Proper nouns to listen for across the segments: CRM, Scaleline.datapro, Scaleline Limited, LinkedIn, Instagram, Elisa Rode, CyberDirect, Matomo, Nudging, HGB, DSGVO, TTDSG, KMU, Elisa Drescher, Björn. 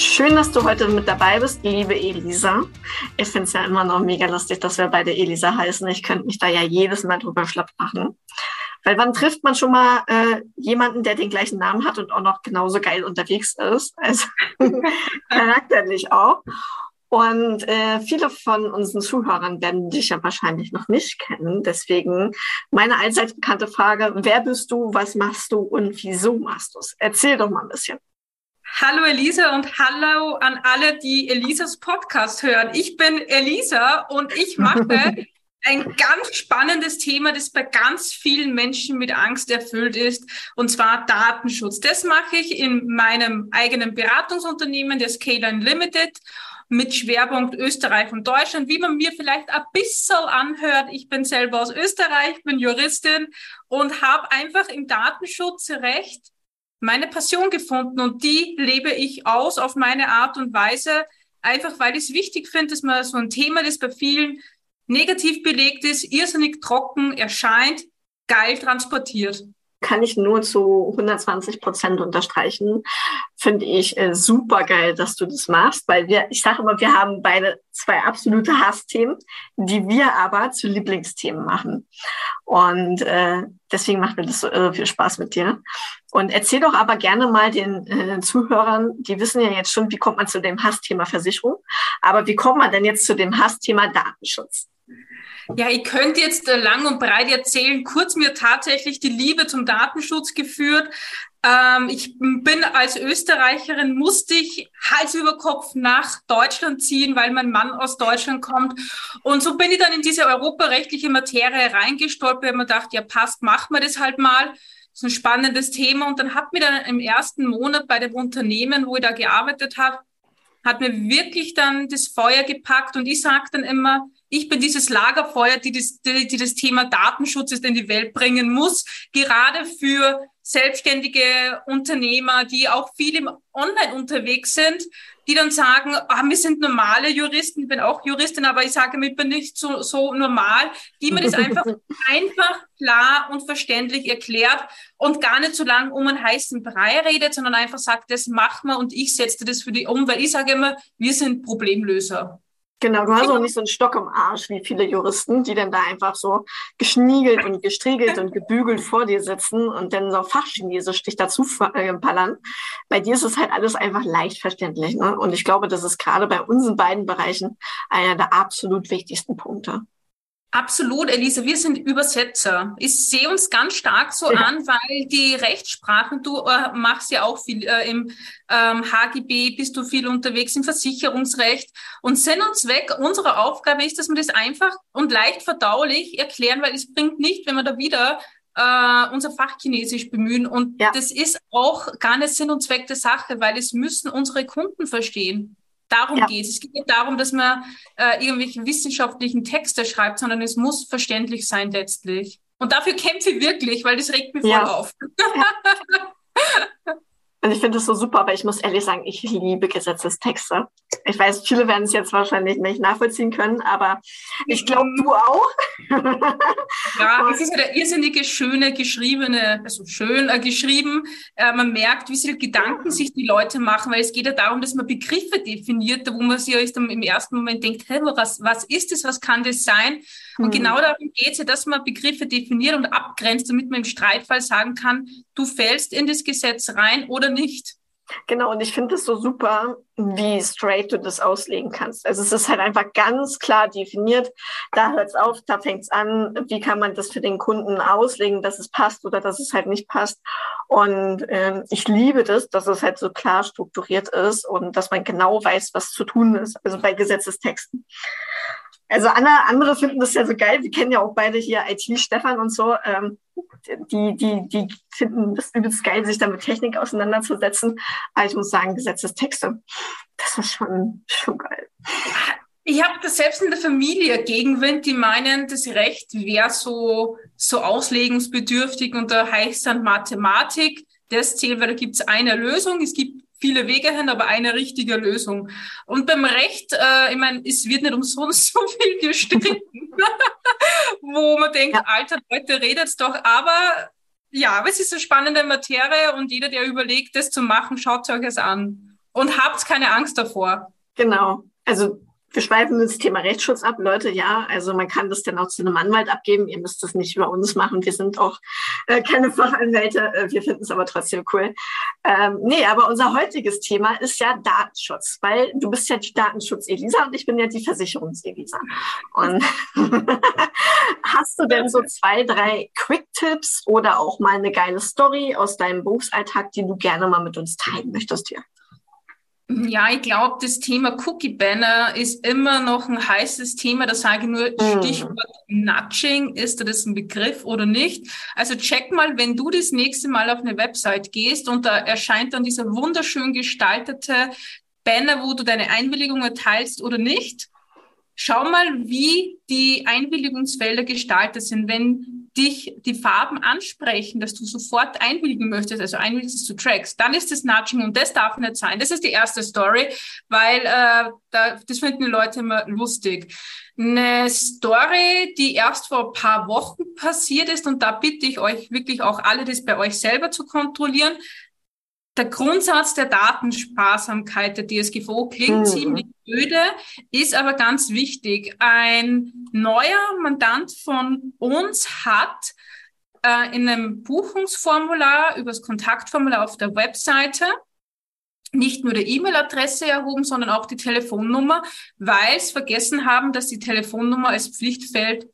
Schön, dass du heute mit dabei bist, liebe Elisa. Ich finde es ja immer noch mega lustig, dass wir beide Elisa heißen. Ich könnte mich da ja jedes Mal drüber schlapp machen. Weil wann trifft man schon mal jemanden, der den gleichen Namen hat und auch noch genauso geil unterwegs ist? Also charakterlich auch. Und viele von unseren Zuhörern werden dich ja wahrscheinlich noch nicht kennen. Deswegen meine allseits bekannte Frage, wer bist du, was machst du und wieso machst du es? Erzähl doch mal ein bisschen. Hallo Elisa und hallo an alle, die Elisas Podcast hören. Ich bin Elisa und ich mache ein ganz spannendes Thema, das bei ganz vielen Menschen mit Angst erfüllt ist, und zwar Datenschutz. Das mache ich in meinem eigenen Beratungsunternehmen, der Scaleline Limited, mit Schwerpunkt Österreich und Deutschland, wie man mir vielleicht ein bisschen anhört. Ich bin selber aus Österreich, bin Juristin und habe einfach im Datenschutzrecht meine Passion gefunden, und die lebe ich aus auf meine Art und Weise, einfach weil ich es wichtig finde, dass man so ein Thema, das bei vielen negativ belegt ist, irrsinnig trocken erscheint, geil transportiert. Kann ich nur zu 120% unterstreichen. Finde ich super geil, dass du das machst, weil ich sage immer, wir haben beide zwei absolute Hassthemen, die wir aber zu Lieblingsthemen machen. Und deswegen macht mir das so irre viel Spaß mit dir. Und erzähl doch aber gerne mal den Zuhörern, die wissen ja jetzt schon, wie kommt man zu dem Hassthema Versicherung, aber wie kommt man denn jetzt zu dem Hassthema Datenschutz? Ja, ich könnte jetzt lang und breit erzählen. Kurz, mir tatsächlich die Liebe zum Datenschutz geführt. Ich bin als Österreicherin, musste ich Hals über Kopf nach Deutschland ziehen, weil mein Mann aus Deutschland kommt. Und so bin ich dann in diese europarechtliche Materie reingestolpert und mir gedacht, ja passt, machen wir das halt mal. Das ist ein spannendes Thema. Und dann hat mir dann im ersten Monat bei dem Unternehmen, wo ich da gearbeitet habe, hat mir wirklich dann das Feuer gepackt. Und ich sage dann immer, ich bin dieses Lagerfeuer, die das Thema Datenschutz in die Welt bringen muss, gerade für selbstständige Unternehmer, die auch viel im Online unterwegs sind, die dann sagen, wir sind normale Juristen, ich bin auch Juristin, aber ich sage, ich bin nicht so normal, die mir das einfach klar und verständlich erklärt und gar nicht so lang um einen heißen Brei redet, sondern einfach sagt, das macht man und ich setze das für die um, weil ich sage immer, wir sind Problemlöser. Genau, du hast auch nicht so einen Stock im Arsch wie viele Juristen, die dann da einfach so geschniegelt und gestriegelt und gebügelt vor dir sitzen und dann so fachchinesisch dich dazu ballern. Bei dir ist es halt alles einfach leicht verständlich, ne? Und ich glaube, das ist gerade bei unseren beiden Bereichen einer der absolut wichtigsten Punkte. Absolut, Elisa, wir sind Übersetzer. Ich sehe uns ganz stark so an, weil die Rechtssprachen, du machst ja auch viel im HGB, bist du viel unterwegs im Versicherungsrecht, und Sinn und Zweck unserer Aufgabe ist, dass wir das einfach und leicht verdaulich erklären, weil es bringt nicht, wenn wir da wieder unser Fachchinesisch bemühen, und das ist auch gar nicht Sinn und Zweck der Sache, weil es müssen unsere Kunden verstehen. Darum geht es. Es geht nicht darum, dass man irgendwelche wissenschaftlichen Texte schreibt, sondern es muss verständlich sein letztlich. Und dafür kämpfe ich wirklich, weil das regt mich voll auf. Ja. Und ich finde das so super, aber ich muss ehrlich sagen, ich liebe Gesetzestexte. Ich weiß, viele werden es jetzt wahrscheinlich nicht nachvollziehen können, aber ich glaube, du auch. Ja, es ist ja der irrsinnige, schöne, geschriebene, also schön geschrieben. Man merkt, wie viele Gedanken sich die Leute machen, weil es geht ja darum, dass man Begriffe definiert, wo man sich ja im ersten Moment denkt, hey, was ist das, was kann das sein? Und genau darum geht es ja, dass man Begriffe definiert und abgrenzt, damit man im Streitfall sagen kann, du fällst in das Gesetz rein oder nicht. Genau, und ich finde es so super, wie straight du das auslegen kannst. Also es ist halt einfach ganz klar definiert, da hört es auf, da fängt es an, wie kann man das für den Kunden auslegen, dass es passt oder dass es halt nicht passt. Und ich liebe das, dass es halt so klar strukturiert ist und dass man genau weiß, was zu tun ist, also bei Gesetzestexten. Also andere finden das ja so geil, wir kennen ja auch beide hier IT-Stefan und so, die finden das übelst geil, sich dann mit Technik auseinanderzusetzen. Aber ich muss sagen, Gesetzestexte, das ist schon geil. Ich habe das selbst in der Familie Gegenwind, die meinen, das Recht wäre so auslegungsbedürftig, und da heißt es dann Mathematik, das zählt, weil da gibt es eine Lösung, es gibt viele Wege hin, aber eine richtige Lösung. Und beim Recht, ich meine, es wird nicht umsonst so viel gestritten, wo man denkt, alter Leute, redet's doch. Aber es ist eine spannende Materie, und jeder, der überlegt, das zu machen, schaut euch es an. Und habt keine Angst davor. Genau. Also wir schweifen das Thema Rechtsschutz ab. Leute, ja, also man kann das dann auch zu einem Anwalt abgeben. Ihr müsst das nicht über uns machen. Wir sind auch keine Fachanwälte. Wir finden es aber trotzdem cool. Aber unser heutiges Thema ist ja Datenschutz, weil du bist ja die Datenschutz-Elisa und ich bin ja die Versicherungs-Elisa. Und hast du denn so 2, 3 Quick-Tipps oder auch mal eine geile Story aus deinem Berufsalltag, die du gerne mal mit uns teilen möchtest hier? Ja, ich glaube, das Thema Cookie-Banner ist immer noch ein heißes Thema. Da sage ich nur Stichwort Nudging. Ist das ein Begriff oder nicht? Also check mal, wenn du das nächste Mal auf eine Website gehst und da erscheint dann dieser wunderschön gestaltete Banner, wo du deine Einwilligung erteilst oder nicht. Schau mal, wie die Einwilligungsfelder gestaltet sind. Wenn dich die Farben ansprechen, dass du sofort einwilligen möchtest, also einwilligst du trackst, dann ist das Nudging und das darf nicht sein. Das ist die erste Story, weil das finden die Leute immer lustig. Eine Story, die erst vor ein paar Wochen passiert ist, und da bitte ich euch wirklich auch alle, das bei euch selber zu kontrollieren. Der Grundsatz der Datensparsamkeit der DSGVO klingt ziemlich öde, ist aber ganz wichtig. Ein neuer Mandant von uns hat in einem Buchungsformular über das Kontaktformular auf der Webseite nicht nur die E-Mail-Adresse erhoben, sondern auch die Telefonnummer, weil sie vergessen haben, dass die Telefonnummer als Pflichtfeld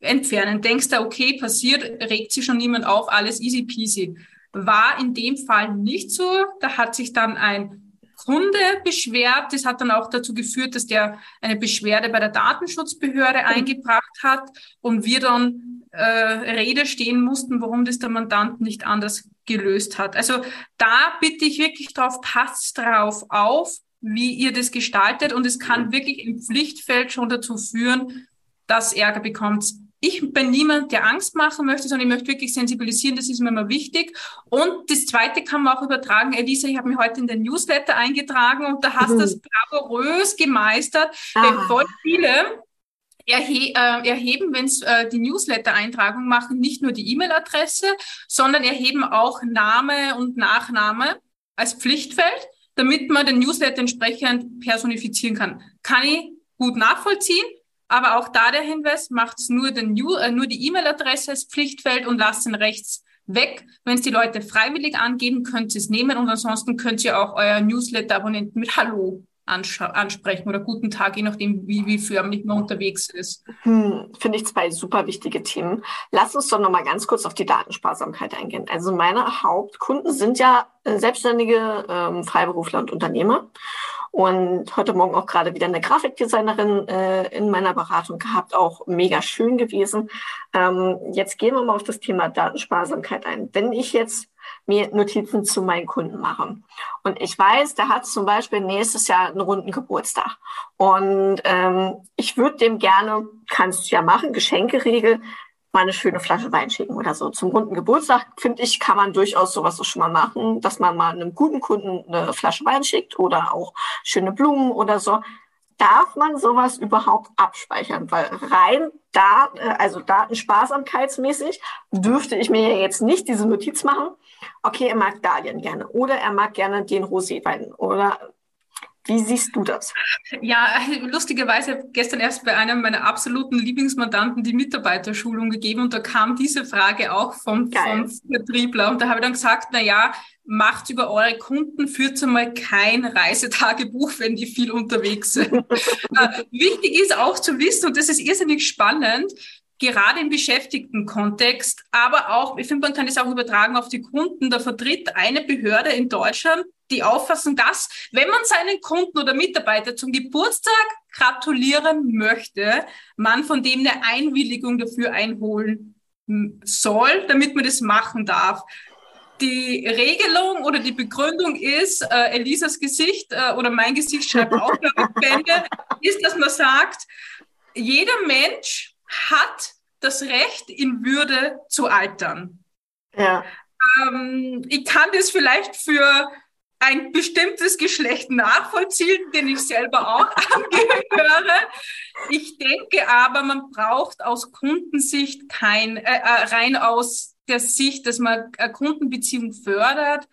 entfernen. Denkst du, okay, passiert, regt sich schon niemand auf, alles easy peasy. War in dem Fall nicht so. Da hat sich dann ein Kunde beschwert. Das hat dann auch dazu geführt, dass der eine Beschwerde bei der Datenschutzbehörde eingebracht hat und wir dann Rede stehen mussten, warum das der Mandant nicht anders gelöst hat. Also da bitte ich wirklich drauf, passt drauf auf, wie ihr das gestaltet, und es kann wirklich im Pflichtfeld schon dazu führen, dass Ärger bekommt. Ich bin niemand, der Angst machen möchte, sondern ich möchte wirklich sensibilisieren, das ist mir immer wichtig. Und das Zweite kann man auch übertragen. Elisa, ich habe mich heute in den Newsletter eingetragen und da hast du das bravourös gemeistert. Denn voll viele erheben, wenn sie die Newsletter-Eintragung machen, nicht nur die E-Mail-Adresse, sondern erheben auch Name und Nachname als Pflichtfeld, damit man den Newsletter entsprechend personifizieren kann. Kann ich gut nachvollziehen. Aber auch da der Hinweis, macht's nur die E-Mail-Adresse als Pflichtfeld und lasst den Rechts weg. Wenn es die Leute freiwillig angeben, könnt ihr es nehmen, und ansonsten könnt ihr auch euer Newsletter-Abonnenten mit Hallo ansprechen oder Guten Tag, je nachdem, wie förmlich man unterwegs ist. Finde ich 2 super wichtige Themen. Lass uns doch nochmal ganz kurz auf die Datensparsamkeit eingehen. Also meine Hauptkunden sind ja selbstständige Freiberufler und Unternehmer. Und heute Morgen auch gerade wieder eine Grafikdesignerin in meiner Beratung gehabt, auch mega schön gewesen. Jetzt gehen wir mal auf das Thema Datensparsamkeit ein. Wenn ich jetzt mir Notizen zu meinen Kunden mache und ich weiß, der hat zum Beispiel nächstes Jahr einen runden Geburtstag und ich würde dem gerne, kannst du ja machen, Geschenkeregel, mal eine schöne Flasche Wein schicken oder so. Zum runden Geburtstag, finde ich, kann man durchaus sowas auch schon mal machen, dass man mal einem guten Kunden eine Flasche Wein schickt oder auch schöne Blumen oder so. Darf man sowas überhaupt abspeichern? Weil rein da, also datensparsamkeitsmäßig, dürfte ich mir ja jetzt nicht diese Notiz machen. Okay, er mag Dahlien gerne oder er mag gerne den Roséwein oder... Wie siehst du das? Ja, lustigerweise habe ich gestern erst bei einem meiner absoluten Lieblingsmandanten die Mitarbeiterschulung gegeben und da kam diese Frage auch vom Vertriebler und da habe ich dann gesagt, macht über eure Kunden, führt einmal kein Reisetagebuch, wenn die viel unterwegs sind. Wichtig ist auch zu wissen, und das ist irrsinnig spannend, gerade im Beschäftigtenkontext, aber auch, ich finde, man kann es auch übertragen auf die Kunden, da vertritt eine Behörde in Deutschland die Auffassung, dass, wenn man seinen Kunden oder Mitarbeiter zum Geburtstag gratulieren möchte, man von dem eine Einwilligung dafür einholen soll, damit man das machen darf. Die Regelung oder die Begründung ist, Elisas Gesicht oder mein Gesicht schreibt auch, glaube ich, Bände, ist, dass man sagt, jeder Mensch hat das Recht, in Würde zu altern. Ja. Ich kann das vielleicht für ein bestimmtes Geschlecht nachvollziehen, den ich selber auch angehöre. Ich denke aber, man braucht aus Kundensicht kein, rein aus der Sicht, dass man eine Kundenbeziehung fördert,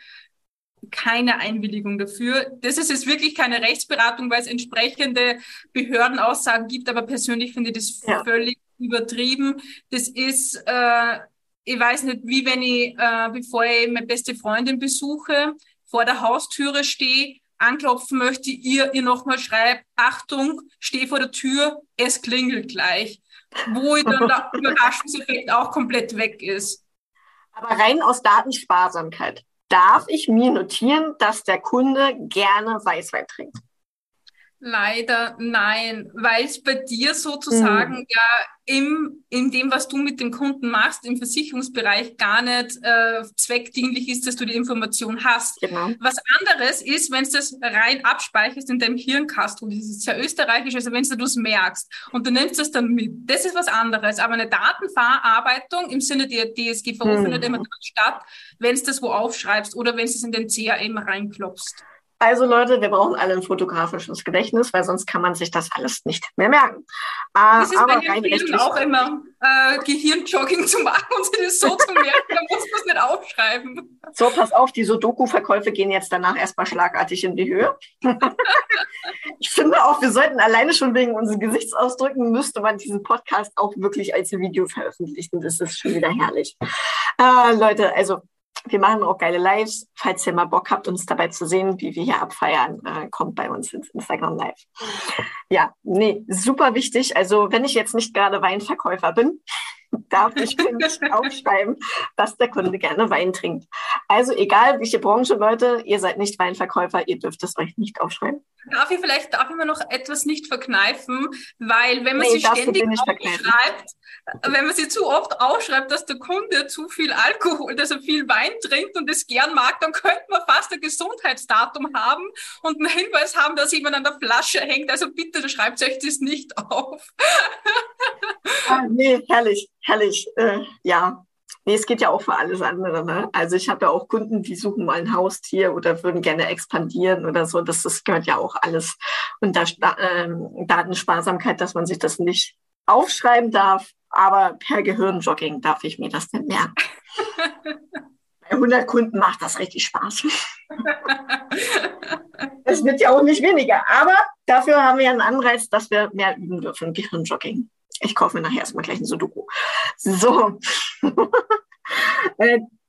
keine Einwilligung dafür. Das ist jetzt wirklich keine Rechtsberatung, weil es entsprechende Behördenaussagen gibt, aber persönlich finde ich das völlig übertrieben. Das ist, ich weiß nicht, wie wenn ich, bevor ich meine beste Freundin besuche, vor der Haustüre stehe, anklopfen möchte, ihr nochmal schreibt, Achtung, stehe vor der Tür, es klingelt gleich. Wo dann der Überraschungseffekt auch komplett weg ist. Aber rein aus Datensparsamkeit darf ich mir notieren, dass der Kunde gerne Weißwein trinkt? Leider nein, weil es bei dir sozusagen in dem, was du mit dem Kunden machst, im Versicherungsbereich gar nicht zweckdienlich ist, dass du die Information hast. Genau. Was anderes ist, wenn du das rein abspeicherst in deinem Hirnkastel, das ist ja österreichisch, also wenn du es merkst und du nimmst das dann mit, das ist was anderes. Aber eine Datenverarbeitung im Sinne der DSGVO findet immer statt, wenn du das wo aufschreibst oder wenn du es in den CRM reinklopfst. Also Leute, wir brauchen alle ein fotografisches Gedächtnis, weil sonst kann man sich das alles nicht mehr merken. Das ist aber bei den Filmen auch immer, Gehirnjogging zu machen und sich das so zu merken, dann muss man es nicht aufschreiben. So, pass auf, die Sudoku-Verkäufe gehen jetzt danach erstmal schlagartig in die Höhe. Ich finde auch, wir sollten alleine schon wegen unseren Gesichtsausdrücken, müsste man diesen Podcast auch wirklich als Video veröffentlichen. Das ist schon wieder herrlich. Leute, also... Wir machen auch geile Lives. Falls ihr mal Bock habt, uns dabei zu sehen, wie wir hier abfeiern, kommt bei uns ins Instagram Live. Ja, nee, super wichtig. Also wenn ich jetzt nicht gerade Weinverkäufer bin, darf ich aufschreiben, dass der Kunde gerne Wein trinkt. Also egal, welche Branche, Leute, ihr seid nicht Weinverkäufer, ihr dürft es euch nicht aufschreiben. Darf ich mir noch etwas nicht verkneifen, weil wenn man sie ständig aufschreibt, wenn man sie zu oft aufschreibt, dass der Kunde zu viel Alkohol, dass er viel Wein trinkt und es gern mag, dann könnte man fast ein Gesundheitsdatum haben und einen Hinweis haben, dass jemand an der Flasche hängt. Also bitte, schreibt euch das nicht auf. Ah, nee, herrlich, herrlich. Ja. Nee, es geht ja auch für alles andere. Ne? Also ich habe ja auch Kunden, die suchen mal ein Haustier oder würden gerne expandieren oder so. Das gehört ja auch alles unter Datensparsamkeit, dass man sich das nicht aufschreiben darf. Aber per Gehirnjogging darf ich mir das nicht merken. Bei 100 Kunden macht das richtig Spaß. Es wird ja auch nicht weniger. Aber dafür haben wir ja einen Anreiz, dass wir mehr üben dürfen, Gehirnjogging. Ich kaufe mir nachher erstmal gleich ein Sudoku. So,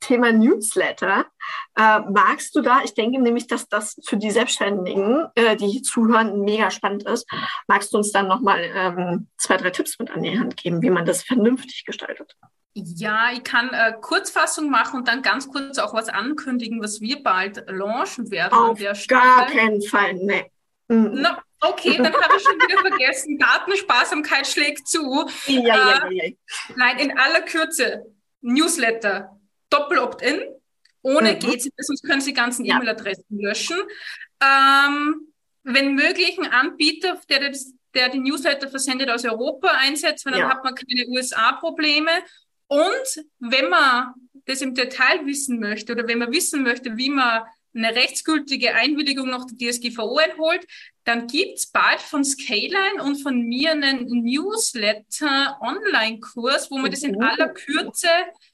Thema Newsletter. Magst du da, ich denke nämlich, dass das für die Selbstständigen, die hier zuhören, mega spannend ist. Magst du uns dann nochmal 2, 3 Tipps mit an die Hand geben, wie man das vernünftig gestaltet? Ja, ich kann Kurzfassung machen und dann ganz kurz auch was ankündigen, was wir bald launchen werden. Auf gar keinen Fall, ne. No. Okay, dann habe ich schon wieder vergessen. Datensparsamkeit schlägt zu. Ja. Nein, in aller Kürze. Newsletter, Doppel-Opt-in. Ohne geht's nicht, sonst können Sie die ganzen E-Mail-Adressen löschen. Wenn möglich, ein Anbieter, der die Newsletter versendet, aus Europa einsetzt, weil dann hat man keine USA-Probleme. Und wenn man das im Detail wissen möchte oder wenn man wissen möchte, wie man eine rechtsgültige Einwilligung nach der DSGVO einholt, dann gibt's bald von Scaleline und von mir einen Newsletter-Online-Kurs, wo man das in aller Kürze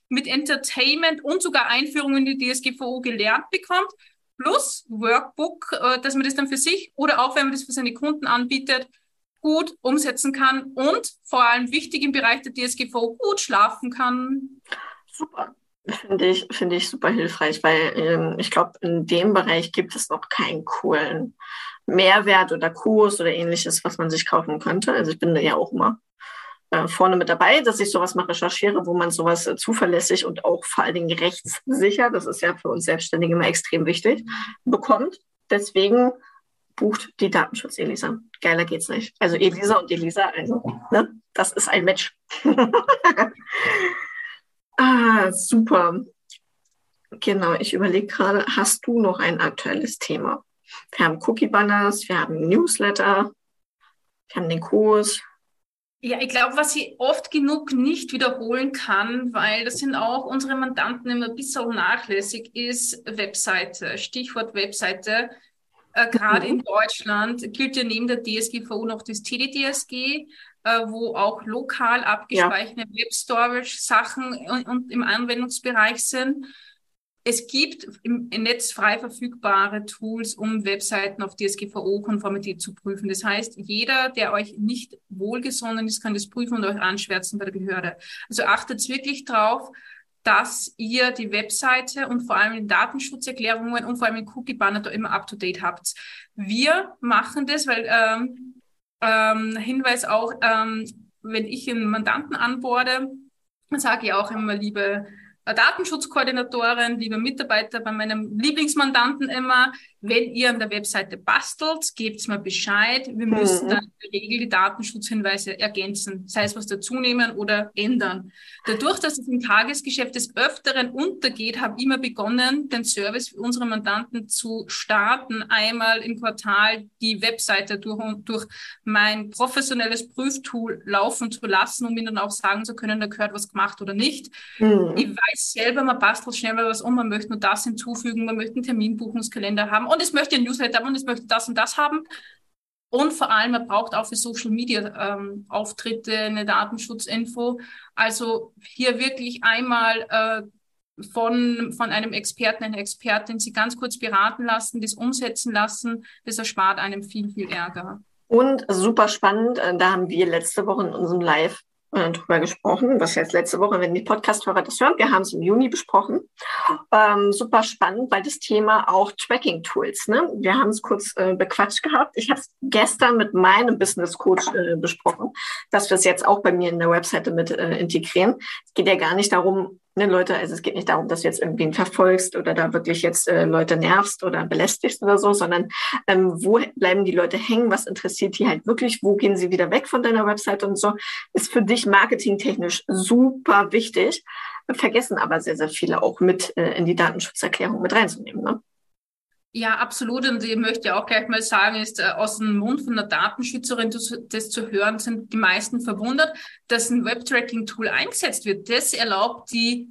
mit Entertainment und sogar Einführung in die DSGVO gelernt bekommt, plus Workbook, dass man das dann für sich oder auch wenn man das für seine Kunden anbietet, gut umsetzen kann und vor allem wichtig im Bereich der DSGVO gut schlafen kann. Super. Finde ich super hilfreich, weil ich glaube, in dem Bereich gibt es noch keinen coolen Mehrwert oder Kurs oder ähnliches, was man sich kaufen könnte. Also ich bin da ja auch immer vorne mit dabei, dass ich sowas mal recherchiere, wo man sowas zuverlässig und auch vor allen Dingen rechtssicher, das ist ja für uns Selbstständige immer extrem wichtig, bekommt. Deswegen bucht die Datenschutz-Elisa. Geiler geht's nicht. Also Elisa und Elisa, also, ne? Das ist ein Match. Ah, super. Genau, ich überlege gerade, hast du noch ein aktuelles Thema? Wir haben Cookie-Banners, wir haben Newsletter, wir haben den Kurs. Ja, ich glaube, was ich oft genug nicht wiederholen kann, weil das sind auch unsere Mandanten immer ein bisschen nachlässig, ist Webseite, Stichwort Webseite. Gerade in Deutschland gilt ja neben der DSGVO noch das TTDSG, wo auch lokal abgespeicherte Web-Storage-Sachen und im Anwendungsbereich sind. Es gibt im Netz frei verfügbare Tools, um Webseiten auf DSGVO-Konformität zu prüfen. Das heißt, jeder, der euch nicht wohlgesonnen ist, kann das prüfen und euch anschwärzen bei der Behörde. Also achtet wirklich drauf, dass ihr die Webseite und vor allem die Datenschutzerklärungen und vor allem den Cookie-Banner da immer up-to-date habt. Wir machen das, weil Hinweis auch, wenn ich einen Mandanten anborde, dann sage ich auch immer, liebe Datenschutzkoordinatorin, liebe Mitarbeiter bei meinem Lieblingsmandanten immer, wenn ihr an der Webseite bastelt, gebt's mir Bescheid. Wir müssen dann in der Regel die Datenschutzhinweise ergänzen, sei es was dazunehmen oder ändern. Dadurch, dass es im Tagesgeschäft des Öfteren untergeht, habe ich immer begonnen, den Service für unsere Mandanten zu starten, einmal im Quartal die Webseite durch mein professionelles Prüftool laufen zu lassen, um ihnen dann auch sagen zu können, da gehört was gemacht oder nicht. Ich weiß selber, man bastelt schnell mal was um, man möchte nur das hinzufügen, man möchte einen Terminbuchungskalender haben und es möchte ein Newsletter haben und es möchte das und das haben. Und vor allem, man braucht auch für Social-Media-Auftritte eine Datenschutzinfo. Also hier wirklich einmal von einem Experten, einer Expertin, sie ganz kurz beraten lassen, das umsetzen lassen. Das erspart einem viel, viel Ärger. Und super spannend, da haben wir letzte Woche in unserem Live drüber gesprochen, was jetzt letzte Woche, wenn die Podcast-Hörer das hören, wir haben es im Juni besprochen. Super spannend, weil das Thema auch Tracking-Tools, ne? Wir haben es kurz bequatscht gehabt. Ich habe es gestern mit meinem Business-Coach besprochen, dass wir es jetzt auch bei mir in der Webseite mit integrieren. Es geht ja gar nicht darum, ne, Leute, also es geht nicht darum, dass du jetzt irgendwen verfolgst oder da wirklich jetzt Leute nervst oder belästigst oder so, sondern wo bleiben die Leute hängen, was interessiert die halt wirklich, wo gehen sie wieder weg von deiner Website und so, ist für dich marketingtechnisch super wichtig, vergessen aber sehr, sehr viele auch mit in die Datenschutzerklärung mit reinzunehmen, ne? Ja, absolut. Und ich möchte ja auch gleich mal sagen, ist aus dem Mund von einer Datenschützerin das zu hören, sind die meisten verwundert, dass ein Web-Tracking-Tool eingesetzt wird. Das erlaubt die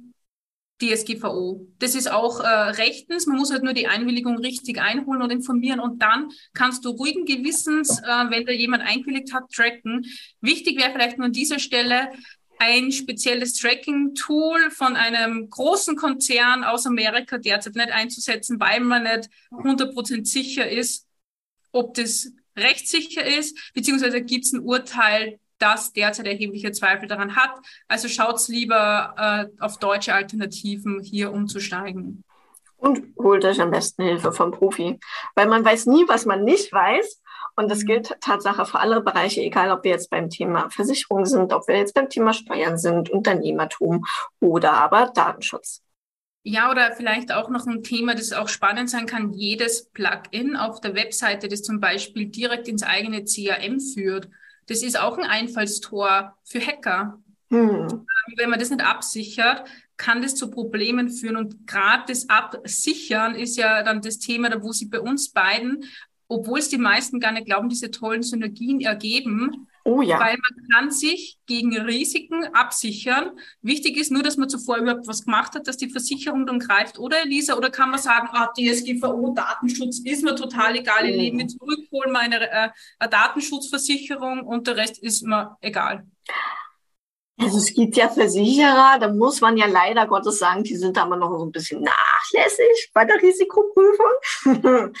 DSGVO. Das ist auch rechtens. Man muss halt nur die Einwilligung richtig einholen und informieren. Und dann kannst du ruhigen Gewissens, wenn da jemand eingewilligt hat, tracken. Wichtig wäre vielleicht nur an dieser Stelle, ein spezielles Tracking-Tool von einem großen Konzern aus Amerika derzeit nicht einzusetzen, weil man nicht 100% sicher ist, ob das rechtssicher ist, beziehungsweise gibt es ein Urteil, das derzeit erhebliche Zweifel daran hat. Also schaut's lieber auf deutsche Alternativen hier umzusteigen. Und holt euch am besten Hilfe vom Profi, weil man weiß nie, was man nicht weiß. Und das gilt Tatsache für alle Bereiche, egal ob wir jetzt beim Thema Versicherung sind, ob wir jetzt beim Thema Steuern sind, Unternehmertum oder aber Datenschutz. Ja, oder vielleicht auch noch ein Thema, das auch spannend sein kann. Jedes Plugin auf der Webseite, das zum Beispiel direkt ins eigene CRM führt, das ist auch ein Einfallstor für Hacker. Wenn man das nicht absichert, kann das zu Problemen führen. Und gerade das Absichern ist ja dann das Thema, wo sie bei uns beiden, obwohl es die meisten gar nicht glauben, diese tollen Synergien ergeben, weil man kann sich gegen Risiken absichern. Wichtig ist nur, dass man zuvor überhaupt was gemacht hat, dass die Versicherung dann greift. Oder Elisa, oder kann man sagen, DSGVO, Datenschutz ist mir total egal, ich lehne mich zurück, hole meine Datenschutzversicherung und der Rest ist mir egal. Also es gibt ja Versicherer, da muss man ja leider Gottes sagen, die sind da immer noch so ein bisschen nachlässig bei der Risikoprüfung.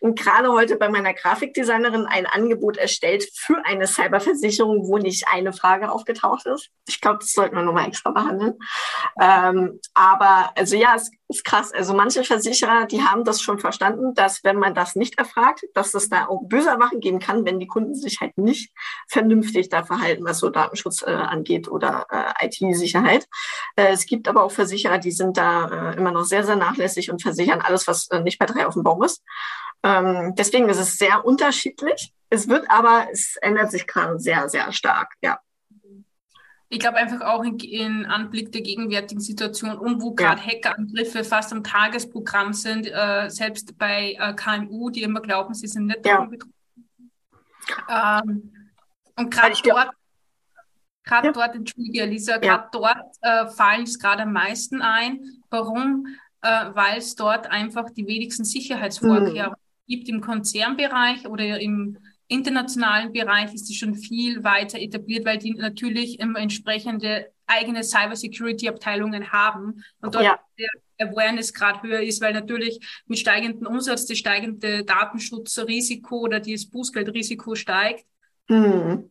Und gerade heute bei meiner Grafikdesignerin ein Angebot erstellt für eine Cyberversicherung, wo nicht eine Frage aufgetaucht ist. Ich glaube, das sollten wir nochmal extra behandeln. Aber also ja, es ist krass. Also manche Versicherer, die haben das schon verstanden, dass wenn man das nicht erfragt, dass es da auch böse Erwachen geben kann, wenn die Kunden sich halt nicht vernünftig da verhalten, was so Datenschutz angeht oder IT-Sicherheit. Es gibt aber auch Versicherer, die sind da immer noch sehr, sehr nachlässig und versichern alles, was nicht bei 3 auf dem Baum ist. Deswegen ist es sehr unterschiedlich. Es ändert sich gerade sehr, sehr stark, ja. Ich glaube einfach auch in Anblick der gegenwärtigen Situation und wo gerade Hackerangriffe fast am Tagesprogramm sind, selbst bei KMU, die immer glauben, sie sind nicht davon betroffen. Und gerade dort, entschuldige Elisa, dort fallen es gerade am meisten ein. Warum? Weil es dort einfach die wenigsten Sicherheitsvorkehrungen gibt im Konzernbereich oder im internationalen Bereich ist es schon viel weiter etabliert, weil die natürlich immer entsprechende eigene Cybersecurity-Abteilungen haben und dort der Awareness gerade höher ist, weil natürlich mit steigendem Umsatz das steigende Datenschutzrisiko oder dieses Bußgeldrisiko steigt. Hm.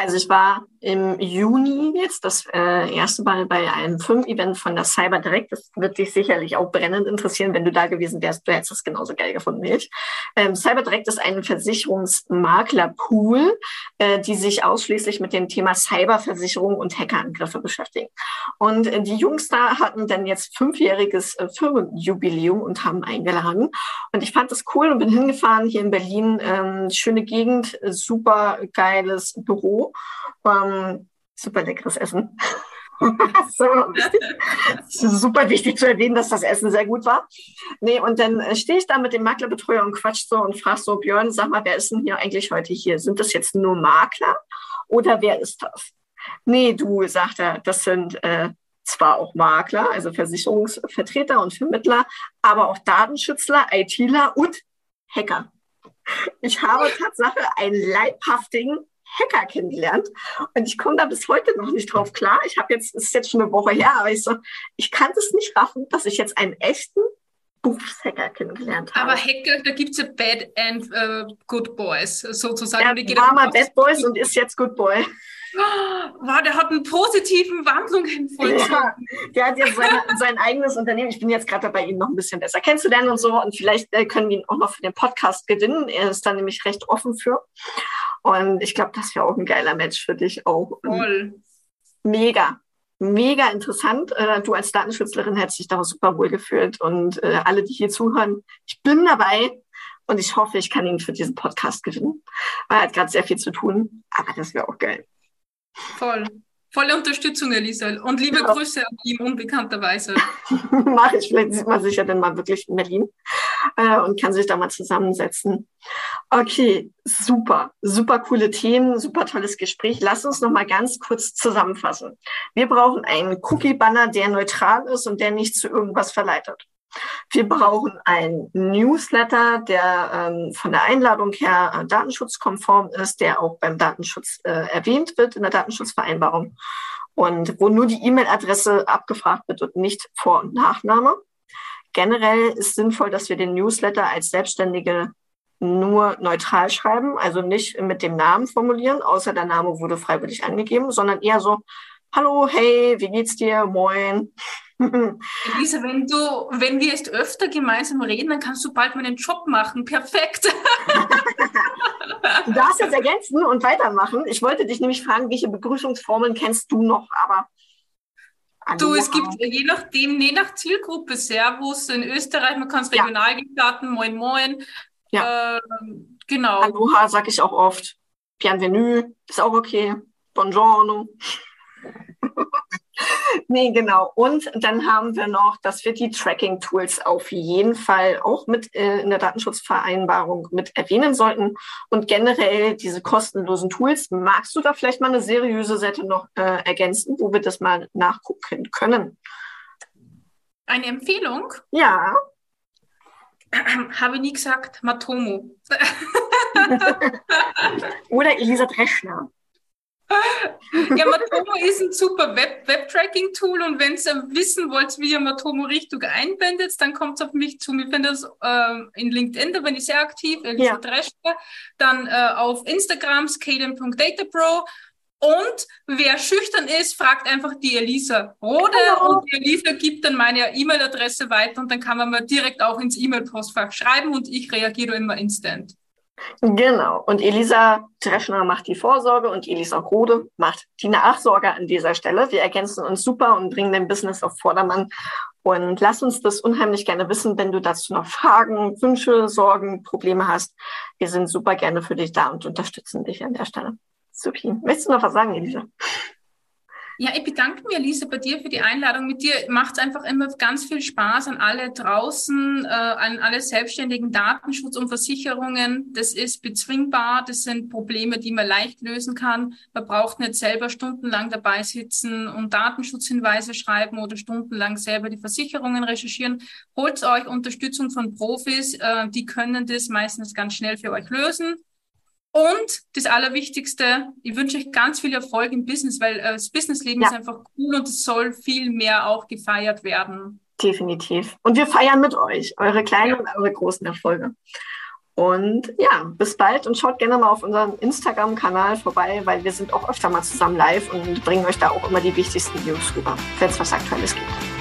Also ich war im Juni jetzt das erste Mal bei einem Firmen-Event von der CyberDirect. Das wird dich sicherlich auch brennend interessieren, wenn du da gewesen wärst. Du hättest das genauso geil gefunden wie ich. CyberDirect ist ein Versicherungsmaklerpool, die sich ausschließlich mit dem Thema Cyberversicherung und Hackerangriffe beschäftigen. Und die Jungs da hatten dann jetzt 5-jähriges Firmenjubiläum und haben eingeladen. Und ich fand das cool und bin hingefahren hier in Berlin. Schöne Gegend, super geiles Büro. Super leckeres Essen. Super wichtig zu erwähnen, dass das Essen sehr gut war. Nee, und dann stehe ich da mit dem Maklerbetreuer und quatsch so und frage so, Björn, sag mal, wer ist denn hier eigentlich heute hier? Sind das jetzt nur Makler oder wer ist das? Nee, du, sagt er, das sind zwar auch Makler, also Versicherungsvertreter und Vermittler, aber auch Datenschützler, ITler und Hacker. Ich habe Tatsache einen leibhaftigen Hacker kennengelernt und ich komme da bis heute noch nicht drauf klar. Es ist jetzt schon eine Woche her, aber ich kann das nicht raffen, dass ich jetzt einen echten Berufshacker kennengelernt habe. Aber Hacker, da gibt es ja Bad and Good Boys sozusagen. Ja, der war mal Bad Boys und ist jetzt Good Boy. Wow, der hat einen positiven Wandlungen vollzogen. Ja, der hat jetzt sein eigenes Unternehmen. Ich bin jetzt gerade dabei, ihn noch ein bisschen besser kennenzulernen und so. Und vielleicht können wir ihn auch noch für den Podcast gewinnen. Er ist da nämlich recht offen für. Und ich glaube, das wäre auch ein geiler Match für dich auch. Voll. Mega. Mega interessant. Du als Datenschützerin hättest dich da super wohl gefühlt. Und alle, die hier zuhören, ich bin dabei und ich hoffe, ich kann ihn für diesen Podcast gewinnen. Weil er hat gerade sehr viel zu tun. Aber das wäre auch geil. Voll. Volle Unterstützung, Elisa. Und liebe Grüße an ihn, unbekannterweise. Mach ich. Vielleicht sieht man sich ja dann mal wirklich in Berlin und kann sich da mal zusammensetzen. Okay, super. Super coole Themen, super tolles Gespräch. Lass uns noch mal ganz kurz zusammenfassen. Wir brauchen einen Cookie-Banner, der neutral ist und der nicht zu irgendwas verleitet. Wir brauchen einen Newsletter, der von der Einladung her datenschutzkonform ist, der auch beim Datenschutz erwähnt wird in der Datenschutzvereinbarung und wo nur die E-Mail-Adresse abgefragt wird und nicht Vor- und Nachname. Generell ist sinnvoll, dass wir den Newsletter als Selbstständige nur neutral schreiben, also nicht mit dem Namen formulieren, außer der Name wurde freiwillig angegeben, sondern eher so, hallo, hey, wie geht's dir, moin. Elisa, wenn wir jetzt öfter gemeinsam reden, dann kannst du bald meinen Job machen. Perfekt. Du darfst jetzt ergänzen und weitermachen. Ich wollte dich nämlich fragen, welche Begrüßungsformeln kennst du noch, aber... Du, es gibt je nach Zielgruppe Servus in Österreich, man kann es regional gestalten, moin moin. Ja. Genau. Aloha sage ich auch oft. Bienvenue ist auch okay. Buongiorno. Nee, genau. Und dann haben wir noch, dass wir die Tracking-Tools auf jeden Fall auch mit in der Datenschutzvereinbarung mit erwähnen sollten. Und generell diese kostenlosen Tools, magst du da vielleicht mal eine seriöse Seite noch ergänzen, wo wir das mal nachgucken können? Eine Empfehlung? Ja. Habe ich nie gesagt, Matomo. Oder Elisa Drescher. Ja, Matomo ist ein super Web-Tracking-Tool und wenn ihr wissen wollt, wie ihr Matomo richtig einbindet, dann kommt es auf mich zu. Ich bin das in LinkedIn, da bin ich sehr aktiv, Elisa Drescher, dann auf Instagram, Scaleline.datapro und wer schüchtern ist, fragt einfach die Elisa Rode und die Elisa gibt dann meine E-Mail-Adresse weiter und dann kann man mir direkt auch ins E-Mail-Postfach schreiben und ich reagiere immer instant. Genau. Und Elisa Drescher macht die Vorsorge und Elisa Rode macht die Nachsorge an dieser Stelle. Wir ergänzen uns super und bringen dein Business auf Vordermann. Und lass uns das unheimlich gerne wissen, wenn du dazu noch Fragen, Wünsche, Sorgen, Probleme hast. Wir sind super gerne für dich da und unterstützen dich an der Stelle. Supi. Möchtest du noch was sagen, Elisa? Ja, ich bedanke mich, Elisa, bei dir für die Einladung. Mit dir macht es einfach immer ganz viel Spaß an alle draußen, an alle Selbstständigen, Datenschutz und Versicherungen. Das ist bezwingbar, das sind Probleme, die man leicht lösen kann. Man braucht nicht selber stundenlang dabei sitzen und Datenschutzhinweise schreiben oder stundenlang selber die Versicherungen recherchieren. Holt euch Unterstützung von Profis, die können das meistens ganz schnell für euch lösen. Und das Allerwichtigste, ich wünsche euch ganz viel Erfolg im Business, weil das Businessleben ist einfach cool und es soll viel mehr auch gefeiert werden. Definitiv. Und wir feiern mit euch eure kleinen und eure großen Erfolge. Und ja, bis bald und schaut gerne mal auf unseren Instagram-Kanal vorbei, weil wir sind auch öfter mal zusammen live und bringen euch da auch immer die wichtigsten News rüber, wenn es was Aktuelles gibt.